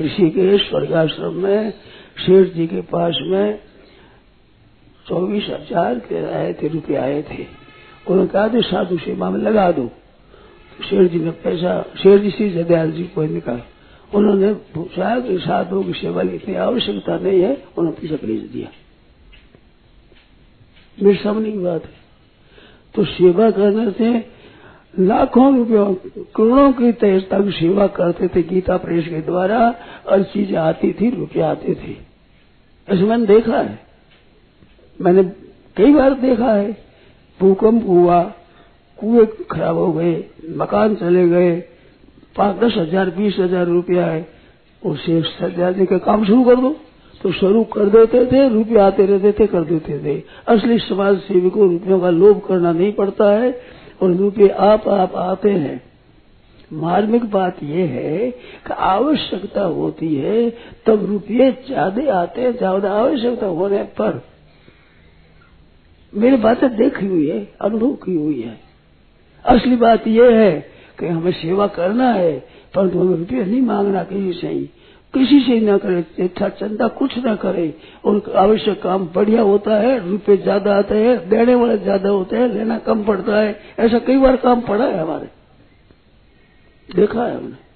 ऋषिकेश स्वर्गाश्रम में सेठ जी के पास में 24,000 रुपये आए थे। उन्होंने कहा था साधु सेवा में लगा दो। सेठ जी ने पैसा सेठ जी से जदयाल जी को निकाला। उन्होंने पूछा कि साधुओं की सेवा की इतनी आवश्यकता नहीं है। उन्होंने पैसा भेज दिया। मेरे सामने की बात है। तो सेवा करने से लाखों रुपयों करोड़ों की तक सेवा करते थे। गीता प्रेस के द्वारा हर चीजें आती थी, रुपये आते थे। ऐसे मैंने देखा है, मैंने कई बार देखा है। भूकंप हुआ, कुएं खराब हो गए, मकान चले गए, 5-10 हजार 20 हजार रुपया है। उसे सजा देकर काम शुरू कर दो तो शुरू कर देते थे, रुपये आते रहते थे, कर देते थे। असली समाज सेवी को रुपयों का लोभ करना नहीं पड़ता है और रुपये आप आते हैं। मार्मिक बात यह है कि आवश्यकता होती है तब रुपये ज्यादा आते हैं, ज्यादा आवश्यकता होने पर। मेरी बातें देखी हुई है, अनुभव की हुई है। असली बात यह है कि हमें सेवा करना है परंतु हमें रुपये नहीं मांगना किसी से ना करे, इच्छा चंदा कुछ ना करे। उनका आवश्यक काम बढ़िया होता है, रुपये ज्यादा आते हैं, देने वाले ज्यादा होते हैं, लेना कम पड़ता है। ऐसा कई बार काम पड़ा है, हमारे देखा है हमने।